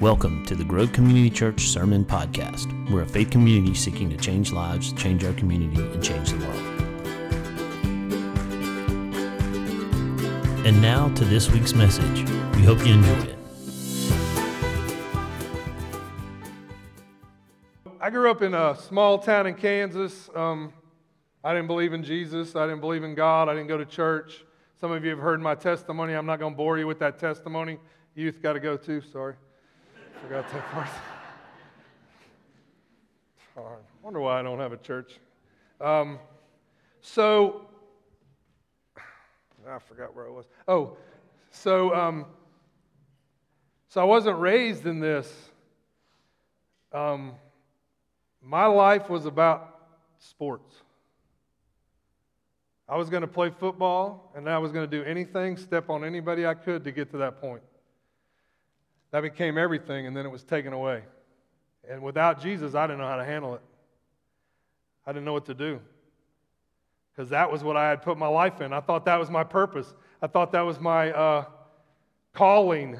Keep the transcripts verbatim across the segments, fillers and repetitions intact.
Welcome to the Grove Community Church Sermon Podcast. We're a faith community seeking to change lives, change our community, and change the world. And now to this week's message. We hope you enjoyed it. I grew up in a small town in Kansas. Um, I didn't believe in Jesus. I didn't believe in God. I didn't go to church. Some of you have heard my testimony. I'm not going to bore you with that testimony. Youth got to go too, sorry. Forgot that part. I wonder why I don't have a church. Um, so, I forgot where I was. Oh, so um, so I wasn't raised in this. Um, my life was about sports. I was going to play football, and I was going to do anything, step on anybody I could to get to that point. That became everything, and then it was taken away. And without Jesus, I didn't know how to handle it. I didn't know what to do. Because that was what I had put my life in. I thought that was my purpose. I thought that was my uh, calling.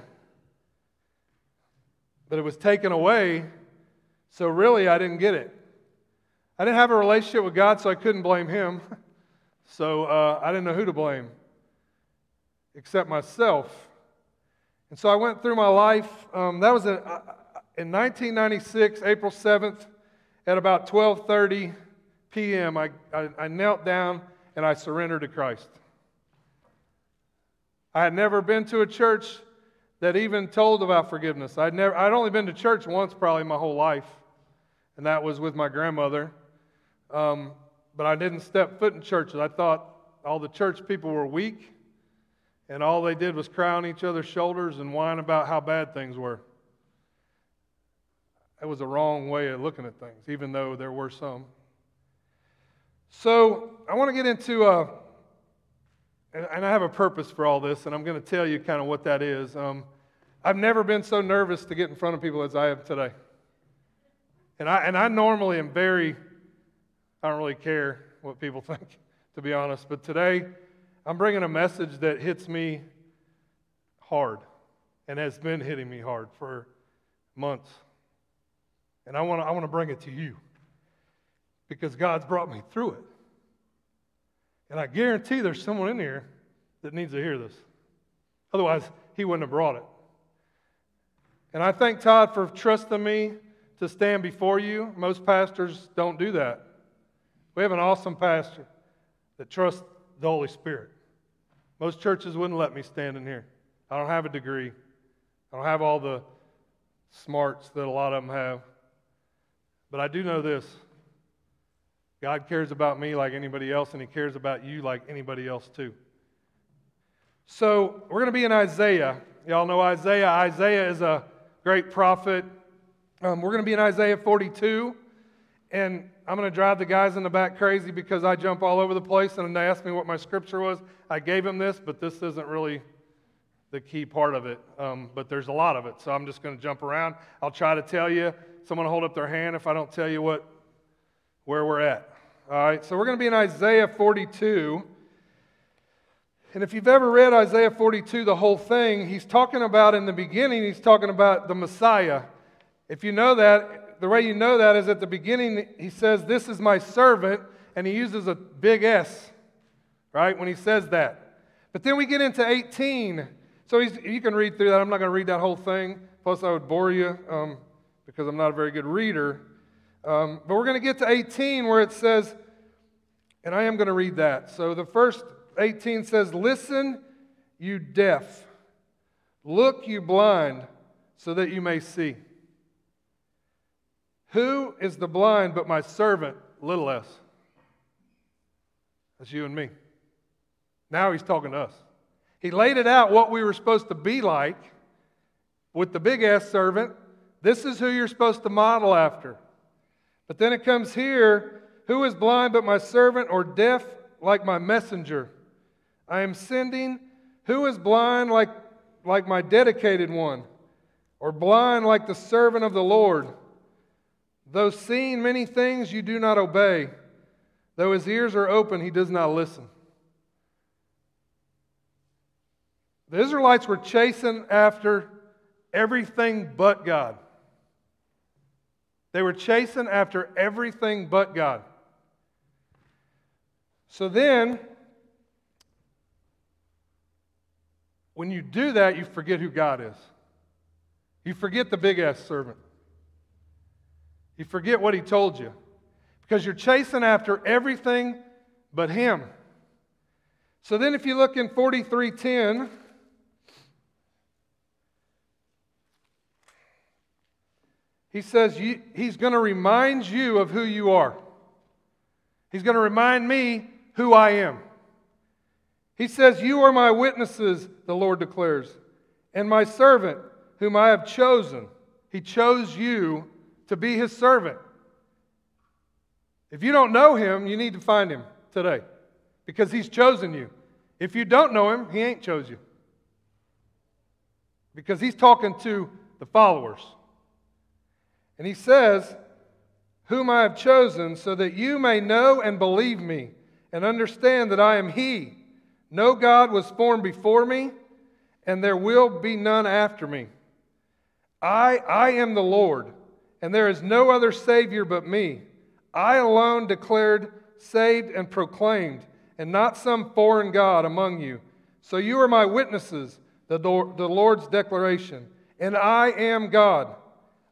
But it was taken away, so really I didn't get it. I didn't have a relationship with God, so I couldn't blame Him. So uh, I didn't know who to blame except myself. And so I went through my life. Um, that was in, uh, in nineteen ninety-six, April seventh, at about twelve thirty p.m., I, I, I knelt down and I surrendered to Christ. I had never been to a church that even told about forgiveness. I'd, never, I'd only been to church once probably my whole life, and that was with my grandmother. Um, but I didn't step foot in churches. I thought all the church people were weak. And all they did was cry on each other's shoulders and whine about how bad things were. It was a wrong way of looking at things, even though there were some. So I want to get into, uh, and, and I have a purpose for all this, and I'm going to tell you kind of what that is. Um, I've never been so nervous to get in front of people as I have today. And I, and I normally am very, I don't really care what people think, to be honest, but today, I'm bringing a message that hits me hard and has been hitting me hard for months. And I want to I want to bring it to you because God's brought me through it. And I guarantee there's someone in here that needs to hear this. Otherwise, he wouldn't have brought it. And I thank Todd for trusting me to stand before you. Most pastors don't do that. We have an awesome pastor that trusts the Holy Spirit. Most churches wouldn't let me stand in here. I don't have a degree. I don't have all the smarts that a lot of them have. But I do know this. God cares about me like anybody else, and He cares about you like anybody else too. So we're going to be in Isaiah. Y'all know Isaiah. Isaiah is a great prophet. Um, we're going to be in Isaiah forty-two. And I'm going to drive the guys in the back crazy because I jump all over the place, and they asked me what my scripture was. I gave them this, but this isn't really the key part of it. Um, but there's a lot of it, so I'm just going to jump around. I'll try to tell you. Someone hold up their hand if I don't tell you what where we're at. All right, so we're going to be in Isaiah forty-two. And if you've ever read Isaiah forty-two, the whole thing, he's talking about in the beginning, he's talking about the Messiah. If you know that, the way you know that is at the beginning, he says, "This is my servant," and he uses a big S, right, when he says that. But then we get into eighteen. So he's, you can read through that. I'm not going to read that whole thing. Plus, I would bore you um, because I'm not a very good reader. Um, but we're going to get to eighteen where it says, and I am going to read that. So the first eighteen says, "Listen, you deaf. Look, you blind, so that you may see. Who is the blind but my servant, little s?" That's you and me. Now he's talking to us. He laid it out what we were supposed to be like with the big S servant. This is who you're supposed to model after. But then it comes here, "Who is blind but my servant, or deaf like my messenger? I am sending. Who is blind like, like my dedicated one, or blind like the servant of the Lord? Though seeing many things, you do not obey. Though his ears are open, he does not listen." The Israelites were chasing after everything but God. They were chasing after everything but God. So then, when you do that, you forget who God is. You forget the big ass servant. You forget what he told you. Because you're chasing after everything but him. So then if you look in forty-three ten, he says you, he's going to remind you of who you are. He's going to remind me who I am. He says, "You are my witnesses," the Lord declares, "and my servant whom I have chosen." He chose you to be his servant. If you don't know him, you need to find him today, because he's chosen you. If you don't know him, he ain't chose you, because he's talking to the followers. And he says, "Whom I have chosen, so that you may know and believe me, and understand that I am he. No God was formed before me, and there will be none after me. I, I am the Lord, and there is no other Savior but me. I alone declared, saved, and proclaimed, and not some foreign God among you. So you are my witnesses," the, do- the Lord's declaration, "and I am God.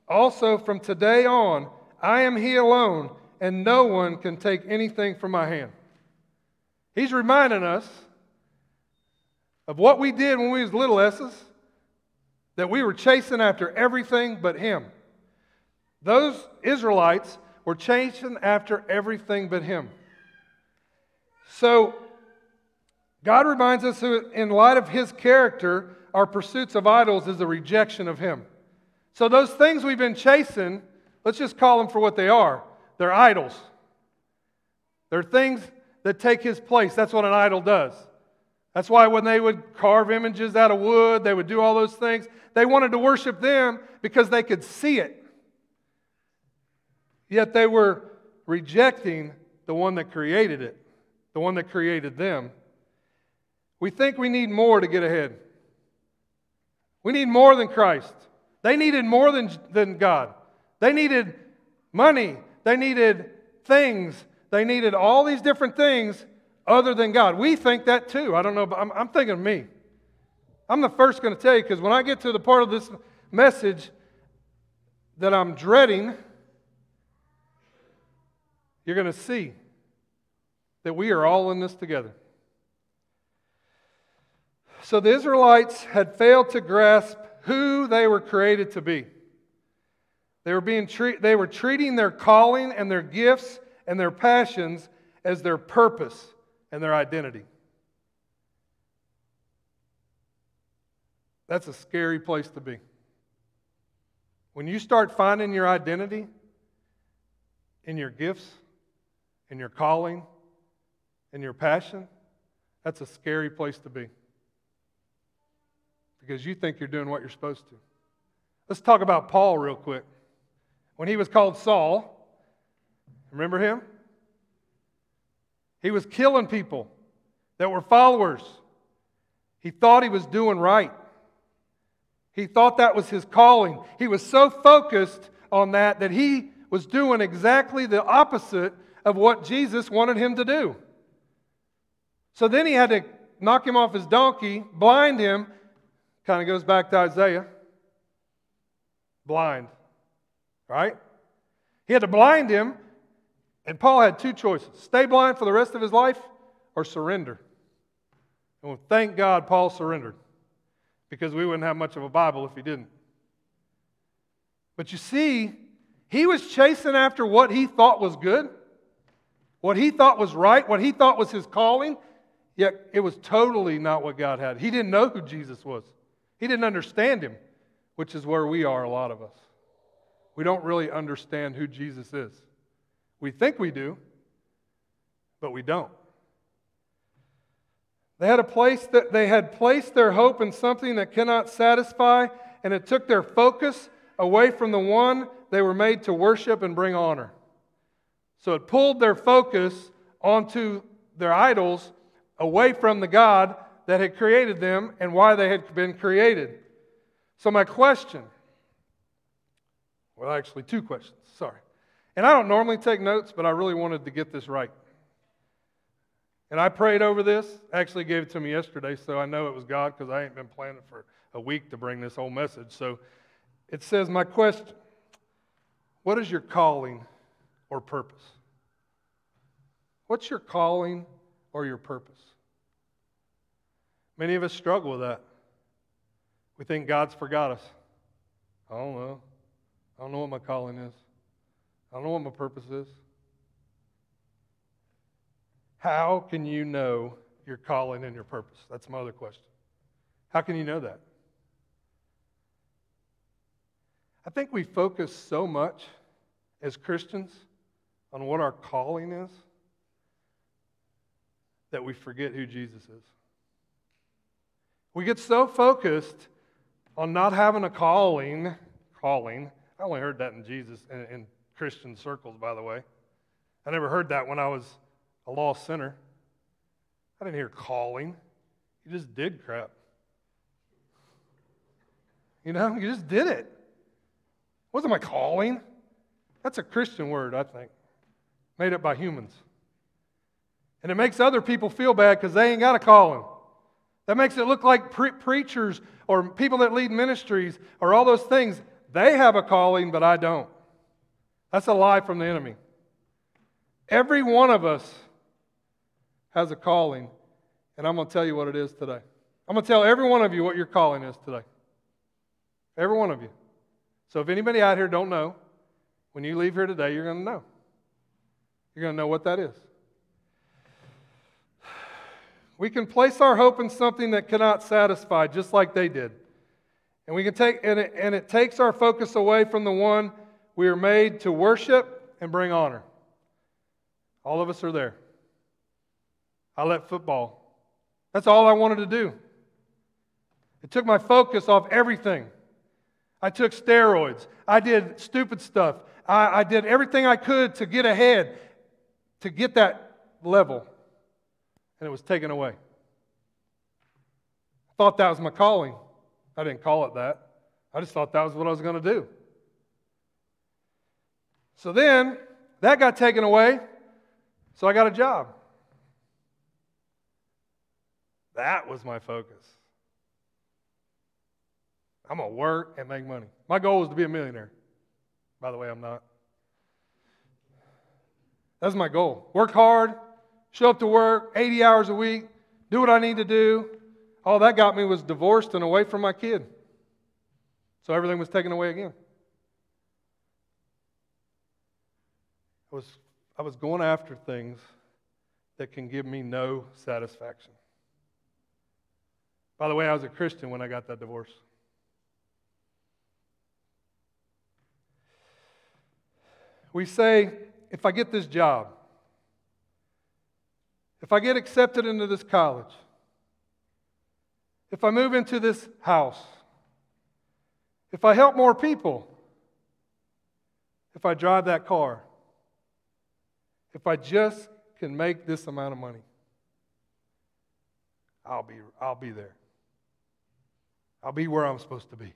Also from today on, I am he alone, and no one can take anything from my hand." He's reminding us of what we did when we was little s's, that we were chasing after everything but him. Those Israelites were chasing after everything but him. So God reminds us that in light of his character, our pursuits of idols is a rejection of him. So those things we've been chasing, let's just call them for what they are. They're idols. They're things that take his place. That's what an idol does. That's why when they would carve images out of wood, they would do all those things. They wanted to worship them because they could see it. Yet they were rejecting the one that created it, the one that created them. We think we need more to get ahead. We need more than Christ. They needed more than, than God. They needed money. They needed things. They needed all these different things other than God. We think that too. I don't know, but I'm, I'm thinking of me. I'm the first going to tell you, because when I get to the part of this message that I'm dreading, you're going to see that we are all in this together. So the Israelites had failed to grasp who they were created to be. They were being tre- they were treating their calling and their gifts and their passions as their purpose and their identity. That's a scary place to be. When you start finding your identity in your gifts, in your calling, in your passion, that's a scary place to be. Because you think you're doing what you're supposed to. Let's talk about Paul real quick. When he was called Saul, remember him? He was killing people that were followers. He thought he was doing right. He thought that was his calling. He was so focused on that that he was doing exactly the opposite of what Jesus wanted him to do. So then he had to knock him off his donkey, blind him. Kind of goes back to Isaiah. Blind. Right? He had to blind him, and Paul had two choices. Stay blind for the rest of his life or surrender. And well, thank God Paul surrendered, because we wouldn't have much of a Bible if he didn't. But you see, he was chasing after what he thought was good, what he thought was right, what he thought was his calling, yet it was totally not what God had. He didn't know who Jesus was. He didn't understand him, which is where we are, a lot of us. We don't really understand who Jesus is. We think we do, but we don't. They had a place that they had placed their hope in something that cannot satisfy, and it took their focus away from the one they were made to worship and bring honor. So it pulled their focus onto their idols, away from the God that had created them and why they had been created. So my question, well, actually two questions, sorry. And I don't normally take notes, but I really wanted to get this right. And I prayed over this. Actually gave it to me yesterday, so I know it was God because I ain't been planning for a week to bring this whole message. So it says, my question, what is your calling or purpose? What's your calling or your purpose? Many of us struggle with that. We think God's forgot us. I don't know. I don't know what my calling is. I don't know what my purpose is. How can you know your calling and your purpose? That's my other question. How can you know that? I think we focus so much as Christians on what our calling is that we forget who Jesus is. We get so focused on not having a calling. Calling. I only heard that in Jesus, in, in Christian circles, by the way. I never heard that when I was a lost sinner. I didn't hear calling. You just did crap. You know, you just did it. Wasn't my calling. That's a Christian word, I think. Made up by humans. And it makes other people feel bad because they ain't got a calling. That makes it look like pre- preachers or people that lead ministries or all those things. They have a calling, but I don't. That's a lie from the enemy. Every one of us has a calling, and I'm going to tell you what it is today. I'm going to tell every one of you what your calling is today. Every one of you. So if anybody out here don't know, when you leave here today, you're going to know. You're going to know what that is. We can place our hope in something that cannot satisfy, just like they did. And we can take and it, and it takes our focus away from the one we are made to worship and bring honor. All of us are there. I let football. That's all I wanted to do. It took my focus off everything. I took steroids. I did stupid stuff. I, I did everything I could to get ahead, to get that level. And it was taken away. I thought that was my calling. I didn't call it that. I just thought that was what I was going to do. So then, that got taken away, so I got a job. That was my focus. I'm going to work and make money. My goal was to be a millionaire. By the way, I'm not. That's my goal. Work hard, show up to work, eighty hours a week, do what I need to do. All that got me was divorced and away from my kid. So everything was taken away again. I was, I was going after things that can give me no satisfaction. By the way, I was a Christian when I got that divorce. We say, if I get this job, if I get accepted into this college, if I move into this house, if I help more people, if I drive that car, if I just can make this amount of money, I'll be, I'll be there. I'll be where I'm supposed to be.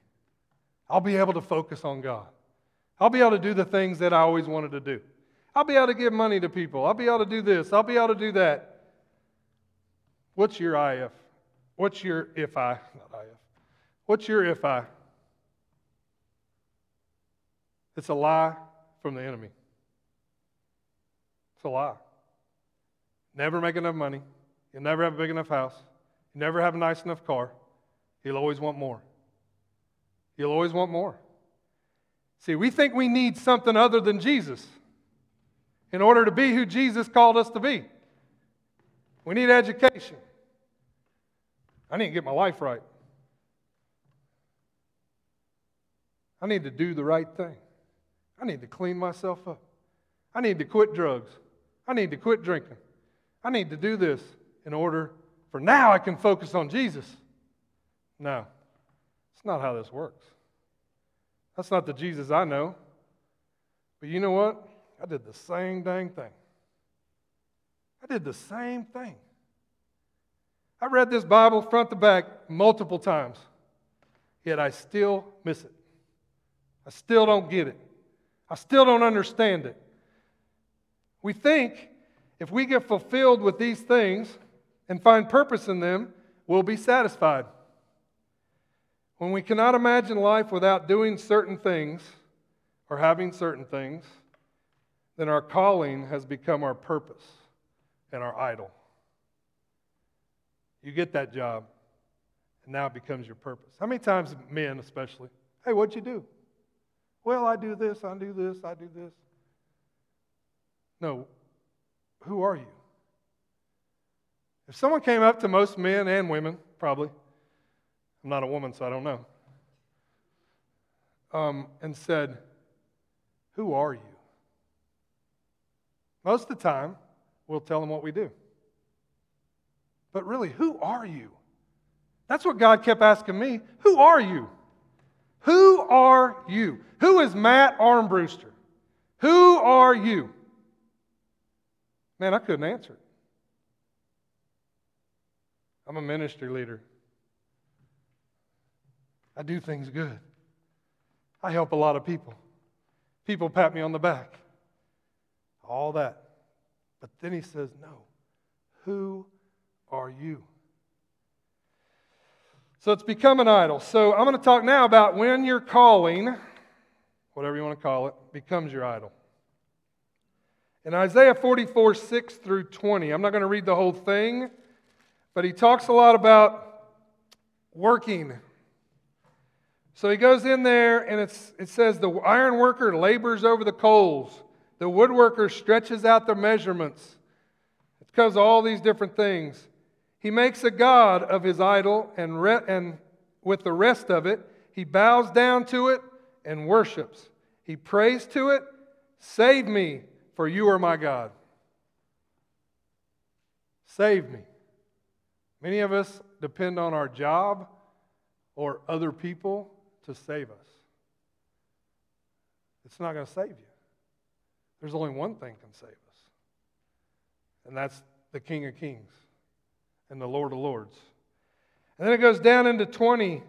I'll be able to focus on God. I'll be able to do the things that I always wanted to do. I'll be able to give money to people. I'll be able to do this. I'll be able to do that. What's your if? What's your if I? Not if. What's your if I? It's a lie from the enemy. It's a lie. Never make enough money. You'll never have a big enough house. You'll never have a nice enough car. You'll always want more. You'll always want more. See, we think we need something other than Jesus in order to be who Jesus called us to be. We need education. I need to get my life right. I need to do the right thing. I need to clean myself up. I need to quit drugs. I need to quit drinking. I need to do this in order for now I can focus on Jesus. No, it's not how this works. That's not the Jesus I know. But you know what? I did the same dang thing. I did the same thing. I read this Bible front to back multiple times. yet I still miss it. I still don't get it. I still don't understand it. We think if we get fulfilled with these things and find purpose in them, we'll be satisfied. When we cannot imagine life without doing certain things or having certain things, then our calling has become our purpose and our idol. You get that job, and now it becomes your purpose. How many times, men especially, hey, what'd you do? Well, I do this, I do this, I do this. No, who are you? If someone came up to most men and women, probably, I'm not a woman, so I don't know, um, and said, who are you? Most of the time, we'll tell them what we do. But really, who are you? That's what God kept asking me. Who are you? Who are you? Who is Matt Armbruster? Who are you? Man, I couldn't answer it. I'm a ministry leader. I do things good. I help a lot of people. People pat me on the back. All that. But then he says, no. Who are you? So it's become an idol. So I'm going to talk now about when your calling, whatever you want to call it, becomes your idol. In Isaiah forty-four, six through twenty, I'm not going to read the whole thing, but he talks a lot about working. So he goes in there and it's, it says, the iron worker labors over the coals. The woodworker stretches out their measurements. It covers all these different things. He makes a god of his idol, and, re- and with the rest of it, he bows down to it and worships. He prays to it, save me, for you are my God. Save me. Many of us depend on our job or other people to save us. It's not going to save you. There's only one thing can save us, and that's the King of Kings and the Lord of Lords. And then it goes down into twenty.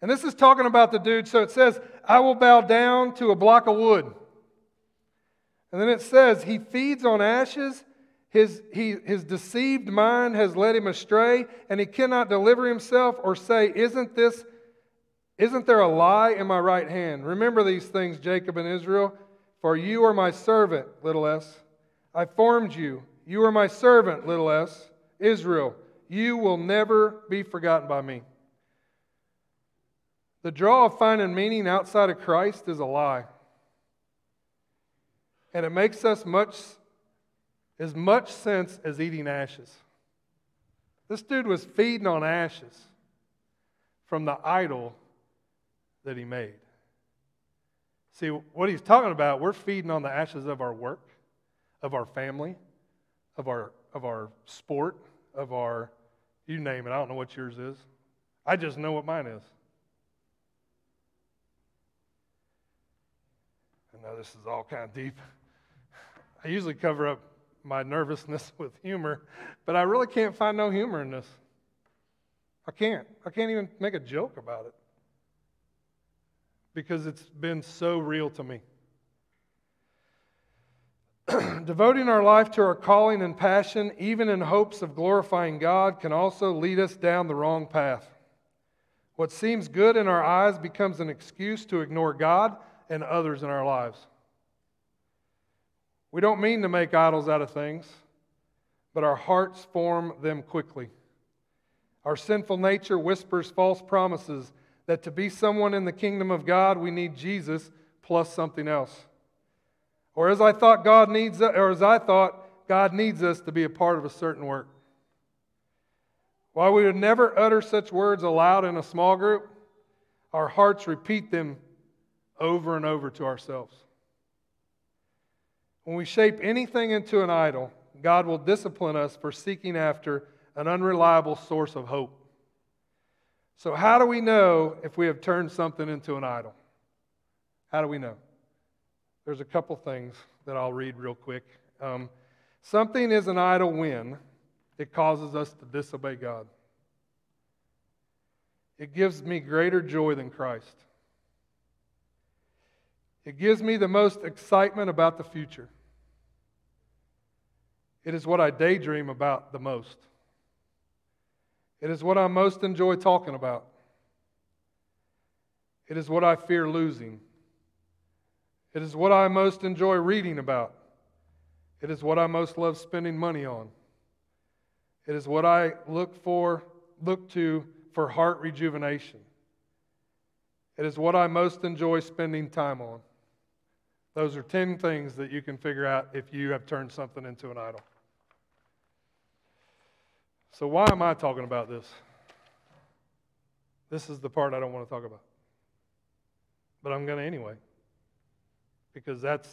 And this is talking about the dude. So it says, I will bow down to a block of wood. And then it says, he feeds on ashes. His, he, his deceived mind has led him astray. And he cannot deliver himself or say, Isn't this, isn't there a lie in my right hand? Remember these things, Jacob and Israel. For you are my servant, little s. I formed you. You are my servant, little s. Israel. You will never be forgotten by me. The draw of finding meaning outside of Christ is a lie. And it makes us much, as much sense as eating ashes. This dude was feeding on ashes from the idol that he made. See, what he's talking about, we're feeding on the ashes of our work, of our family, of our of our sport, of our, you name it. I don't know what yours is. I just know what mine is. I know this is all kind of deep. I usually cover up my nervousness with humor, but I really can't find no humor in this. I can't. I can't even make a joke about it because it's been so real to me. Devoting our life to our calling and passion, even in hopes of glorifying God, can also lead us down the wrong path. What seems good in our eyes becomes an excuse to ignore God and others in our lives. We don't mean to make idols out of things, but our hearts form them quickly. Our sinful nature whispers false promises that to be someone in the kingdom of God, we need Jesus plus something else. Or as I thought God needs, or as I thought God needs us to be a part of a certain work. While we would never utter such words aloud in a small group, our hearts repeat them over and over to ourselves. When we shape anything into an idol, God will discipline us for seeking after an unreliable source of hope. So how do we know if we have turned something into an idol? How do we know? There's a couple things that I'll read real quick. Um, something is an idol when it causes us to disobey God. It gives me greater joy than Christ. It gives me the most excitement about the future. It is what I daydream about the most. It is what I most enjoy talking about. It is what I fear losing. It is what I most enjoy reading about. It is what I most love spending money on. It is what I look for, look to for heart rejuvenation. It is what I most enjoy spending time on. Those are ten things that you can figure out if you have turned something into an idol. So why am I talking about this? This is the part I don't want to talk about. But I'm going to anyway. Because that's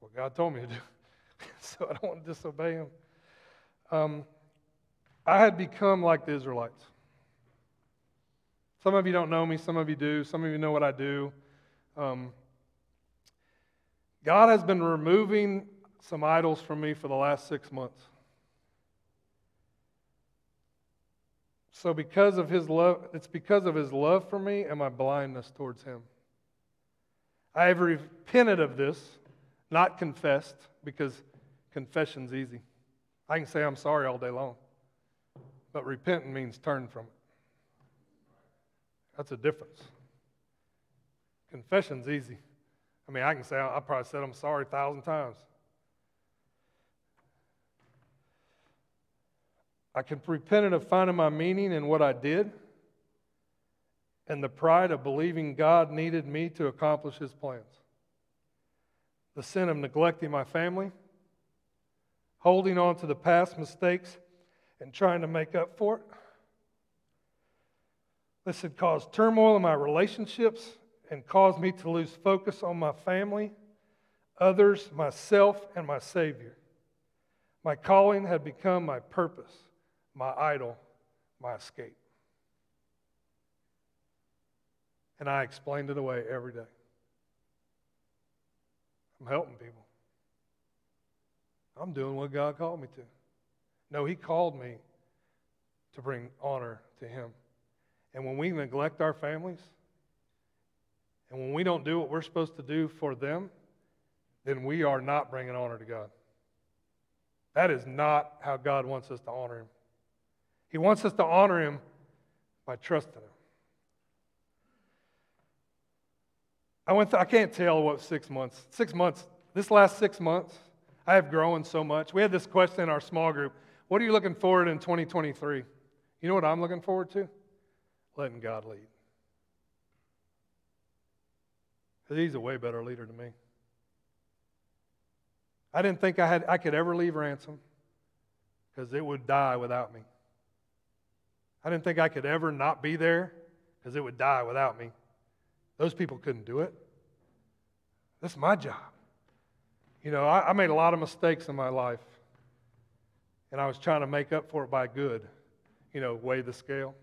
what God told me to do. So I don't want to disobey Him. Um, I had become like the Israelites. Some of you don't know me. Some of you do. Some of you know what I do. Um, God has been removing some idols from me for the last six months. So because of His love, it's because of His love for me and my blindness towards Him. I have repented of this, not confessed, because confession's easy. I can say I'm sorry all day long. But repenting means turn from it. That's a difference. Confession's easy. I mean, I can say, I probably said I'm sorry a thousand times. I can repent of finding my meaning in what I did and the pride of believing God needed me to accomplish His plans. The sin of neglecting my family, holding on to the past mistakes and trying to make up for it. This had caused turmoil in my relationships and caused me to lose focus on my family, others, myself, and my Savior. My calling had become my purpose, my idol, my escape. And I explained it away every day. I'm helping people. I'm doing what God called me to. No, He called me to bring honor to Him. And when we neglect our families, and when we don't do what we're supposed to do for them, then we are not bringing honor to God. That is not how God wants us to honor Him. He wants us to honor Him by trusting Him. I went. Th- I can't tell what six months. Six months. This last six months, I have grown so much. We had this question in our small group. What are you looking forward to in twenty twenty-three? You know what I'm looking forward to? Letting God lead. He's a way better leader than me. I didn't think I had I could ever leave Ransom because it would die without me. I didn't think I could ever not be there because it would die without me. Those people couldn't do it. That's my job. You know, I, I made a lot of mistakes in my life. And I was trying to make up for it by good. You know, weigh the scale.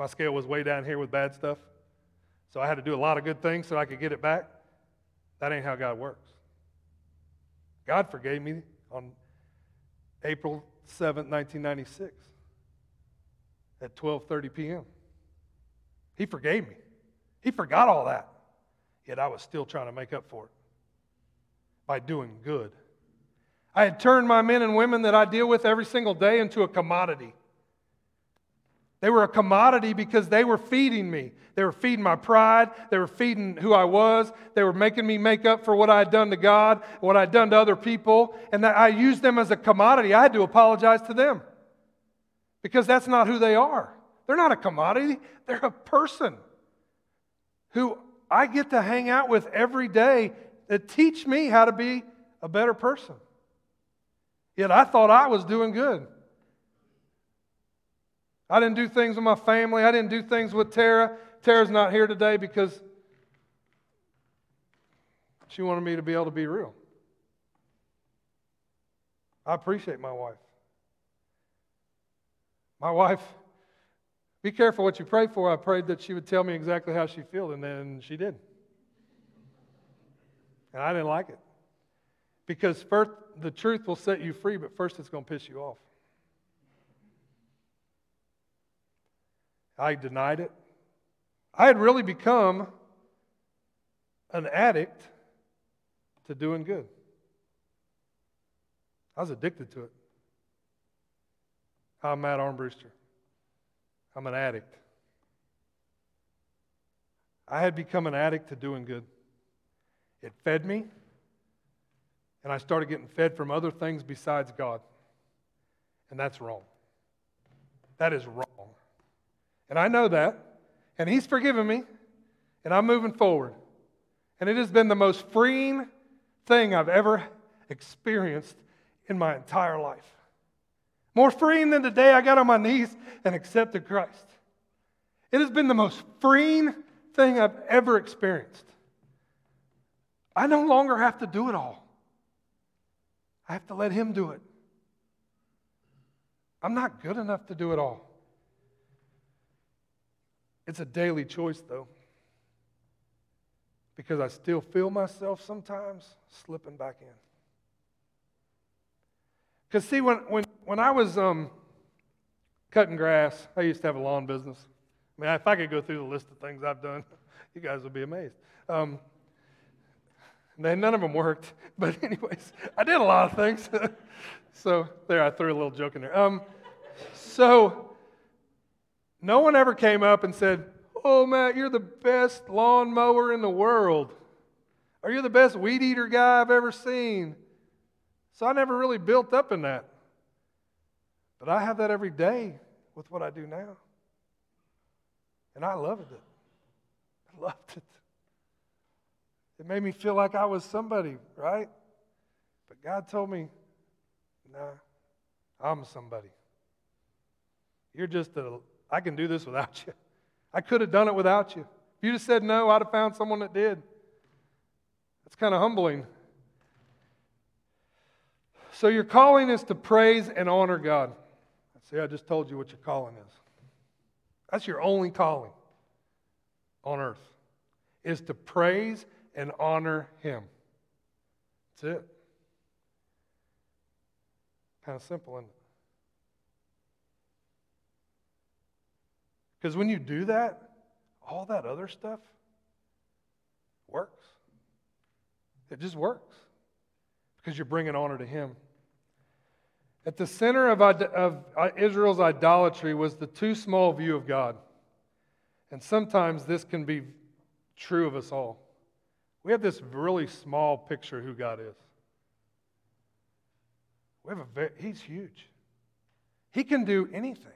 My scale was way down here with bad stuff. So I had to do a lot of good things so I could get it back. That ain't how God works. God forgave me on April seventh, nineteen ninety-six at twelve thirty p.m. He forgave me. He forgot all that. Yet I was still trying to make up for it by doing good. I had turned my men and women that I deal with every single day into a commodity. They were a commodity because they were feeding me. They were feeding my pride. They were feeding who I was. They were making me make up for what I had done to God, what I had done to other people. And that I used them as a commodity. I had to apologize to them because that's not who they are. They're not a commodity. They're a person who I get to hang out with every day that teach me how to be a better person. Yet I thought I was doing good. I didn't do things with my family. I didn't do things with Tara. Tara's not here today because she wanted me to be able to be real. I appreciate my wife. My wife, be careful what you pray for. I prayed that she would tell me exactly how she felt, and then she did. And I didn't like it. Because first, the truth will set you free, but first it's going to piss you off. I denied it. I had really become an addict to doing good. I was addicted to it. I'm Matt Armbruster. I'm an addict. I had become an addict to doing good. It fed me, and I started getting fed from other things besides God. And that's wrong. That is wrong. And I know that, and He's forgiven me, and I'm moving forward. And it has been the most freeing thing I've ever experienced in my entire life. More freeing than the day I got on my knees and accepted Christ. It has been the most freeing thing I've ever experienced. I no longer have to do it all. I have to let Him do it. I'm not good enough to do it all. It's a daily choice, though, because I still feel myself sometimes slipping back in. Because, see, when, when, when I was um, cutting grass, I used to have a lawn business. I mean, if I could go through the list of things I've done, you guys would be amazed. Um, they, none of them worked. But anyways, I did a lot of things. So there, I threw a little joke in there. Um, so no one ever came up and said, "Oh, Matt, you're the best lawnmower in the world. Or you're the best weed eater guy I've ever seen." So I never really built up in that. But I have that every day with what I do now. And I loved it. I loved it. It made me feel like I was somebody, right? But God told me, nah, I'm somebody. You're just a, I can do this without you. I could have done it without you. If you just said no, I'd have found someone that did. That's kind of humbling. So your calling is to praise and honor God. See, I just told you what your calling is. That's your only calling on earth, is to praise and honor Him. That's it. Kind of simple, isn't it? Because when you do that, all that other stuff works. It just works because you're bringing honor to Him. At the center of, of Israel's idolatry was the too small view of God. And sometimes this can be true of us all. We have this really small picture of who God is. We have a very, He's huge. He can do anything.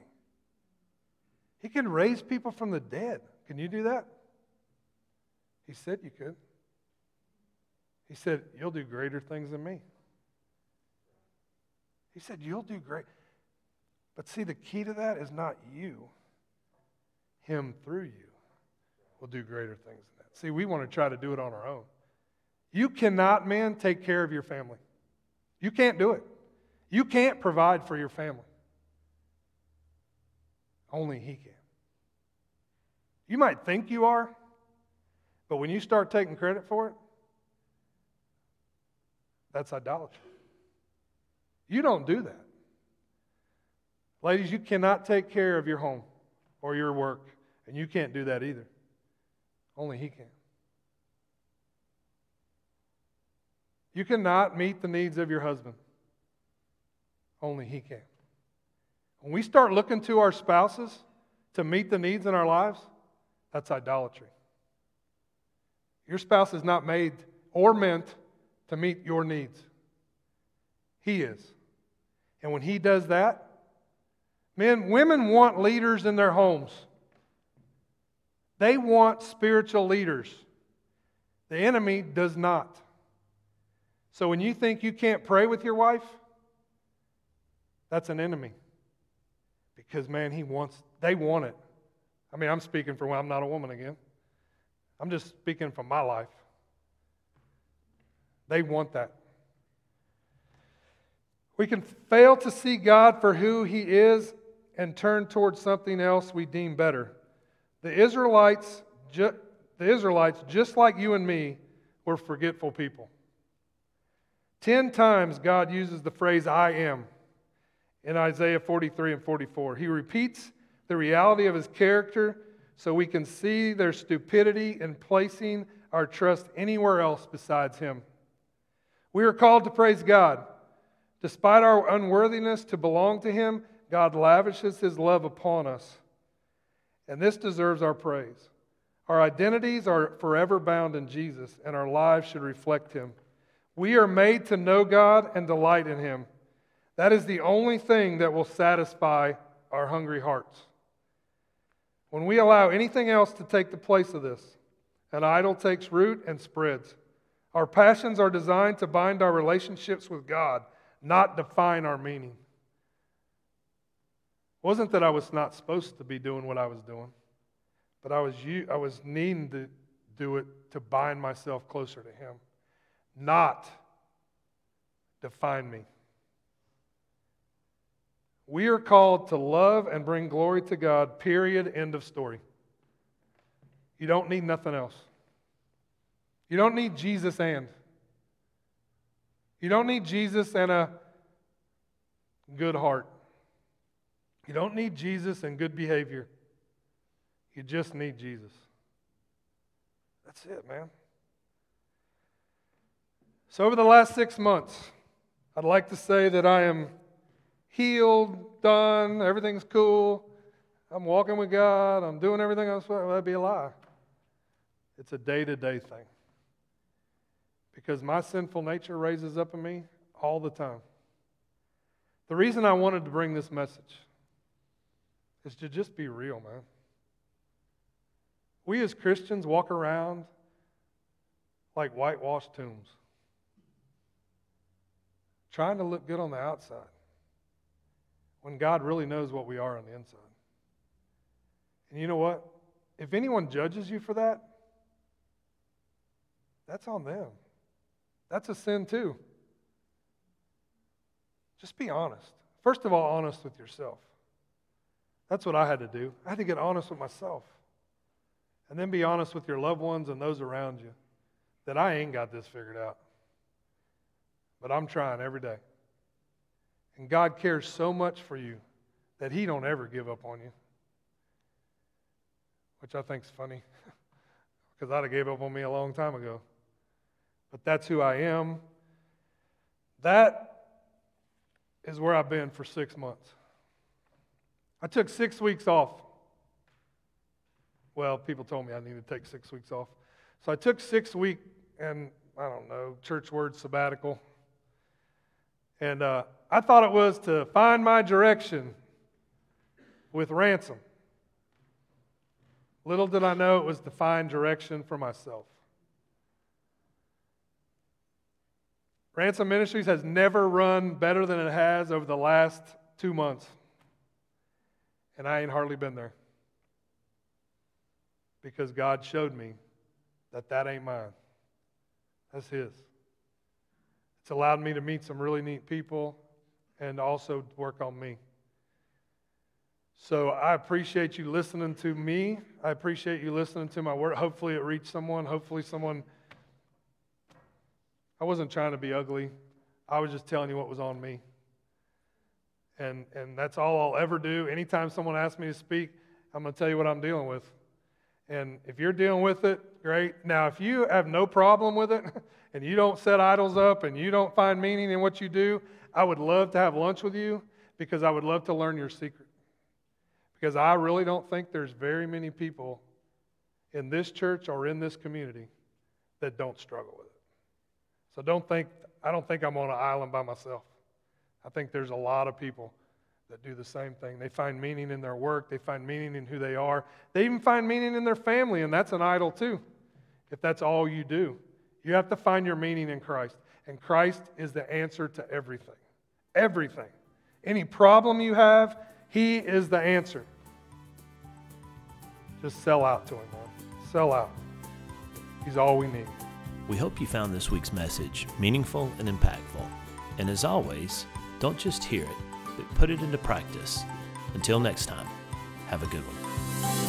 He can raise people from the dead. Can you do that? He said you could. He said, "You'll do greater things than me." He said, "You'll do great." But see, the key to that is not you. Him through you will do greater things than that. See, we want to try to do it on our own. You cannot, man, take care of your family. You can't do it. You can't provide for your family. Only He can. You might think you are, but when you start taking credit for it, that's idolatry. You don't do that. Ladies, you cannot take care of your home or your work, and you can't do that either. Only He can. You cannot meet the needs of your husband. Only He can. When we start looking to our spouses to meet the needs in our lives, that's idolatry. Your spouse is not made or meant to meet your needs. He is. And when He does that, men, women want leaders in their homes. They want spiritual leaders. The enemy does not. So when you think you can't pray with your wife, that's an enemy. Because, man, he wants, they want it. I mean, I'm speaking for, I'm not a woman again. I'm just speaking for my life. They want that. We can fail to see God for who He is and turn towards something else we deem better. The Israelites, ju- the Israelites, just like you and me, were forgetful people. Ten times God uses the phrase "I am" in Isaiah forty-three and forty-four. He repeats the reality of his character, so we can see their stupidity in placing our trust anywhere else besides him. We are called to praise God. Despite our unworthiness to belong to him, God lavishes his love upon us. And this deserves our praise. Our identities are forever bound in Jesus, and our lives should reflect him. We are made to know God and delight in him. That is the only thing that will satisfy our hungry hearts. When we allow anything else to take the place of this, an idol takes root and spreads. Our passions are designed to bind our relationships with God, not define our meaning. It wasn't that I was not supposed to be doing what I was doing. But I was I was needing to do it to bind myself closer to him, not define me. We are called to love and bring glory to God, period, end of story. You don't need nothing else. You don't need Jesus and. You don't need Jesus and a good heart. You don't need Jesus and good behavior. You just need Jesus. That's it, man. So over the last six months, I'd like to say that I am healed, done, everything's cool. I'm walking with God. I'm doing everything I'm supposed to. Well, that'd be a lie. It's a day-to-day thing. Because my sinful nature raises up in me all the time. The reason I wanted to bring this message is to just be real, man. We as Christians walk around like whitewashed tombs, trying to look good on the outside, when God really knows what we are on the inside. And you know what? If anyone judges you for that, that's on them. That's a sin too. Just be honest. First of all, honest with yourself. That's what I had to do. I had to get honest with myself. And then be honest with your loved ones and those around you that I ain't got this figured out. But I'm trying every day. And God cares so much for you that he don't ever give up on you. Which I think is funny because I'd have gave up on me a long time ago. But that's who I am. That is where I've been for six months. I took six weeks off. Well, people told me I needed to take six weeks off. So I took six week and, I don't know, church word sabbatical. And uh, I thought it was to find my direction with Ransom. Little did I know it was to find direction for myself. Ransom Ministries has never run better than it has over the last two months. And I ain't hardly been there. Because God showed me that that ain't mine. That's his. It's allowed me to meet some really neat people and also work on me. So I appreciate you listening to me. I appreciate you listening to my word. Hopefully it reached someone. Hopefully someone... I wasn't trying to be ugly. I was just telling you what was on me. And, and that's all I'll ever do. Anytime someone asks me to speak, I'm going to tell you what I'm dealing with. And if you're dealing with it, great. Now, if you have no problem with it and you don't set idols up and you don't find meaning in what you do, I would love to have lunch with you because I would love to learn your secret. Because I really don't think there's very many people in this church or in this community that don't struggle with it. So don't think, I don't think I'm on an island by myself. I think there's a lot of people that do the same thing. They find meaning in their work. They find meaning in who they are. They even find meaning in their family, and that's an idol too, if that's all you do. You have to find your meaning in Christ, and Christ is the answer to everything. Everything. Any problem you have, he is the answer. Just sell out to him, man. Sell out. He's all we need. We hope you found this week's message meaningful and impactful. And as always, don't just hear it, but put it into practice. Until next time, have a good one.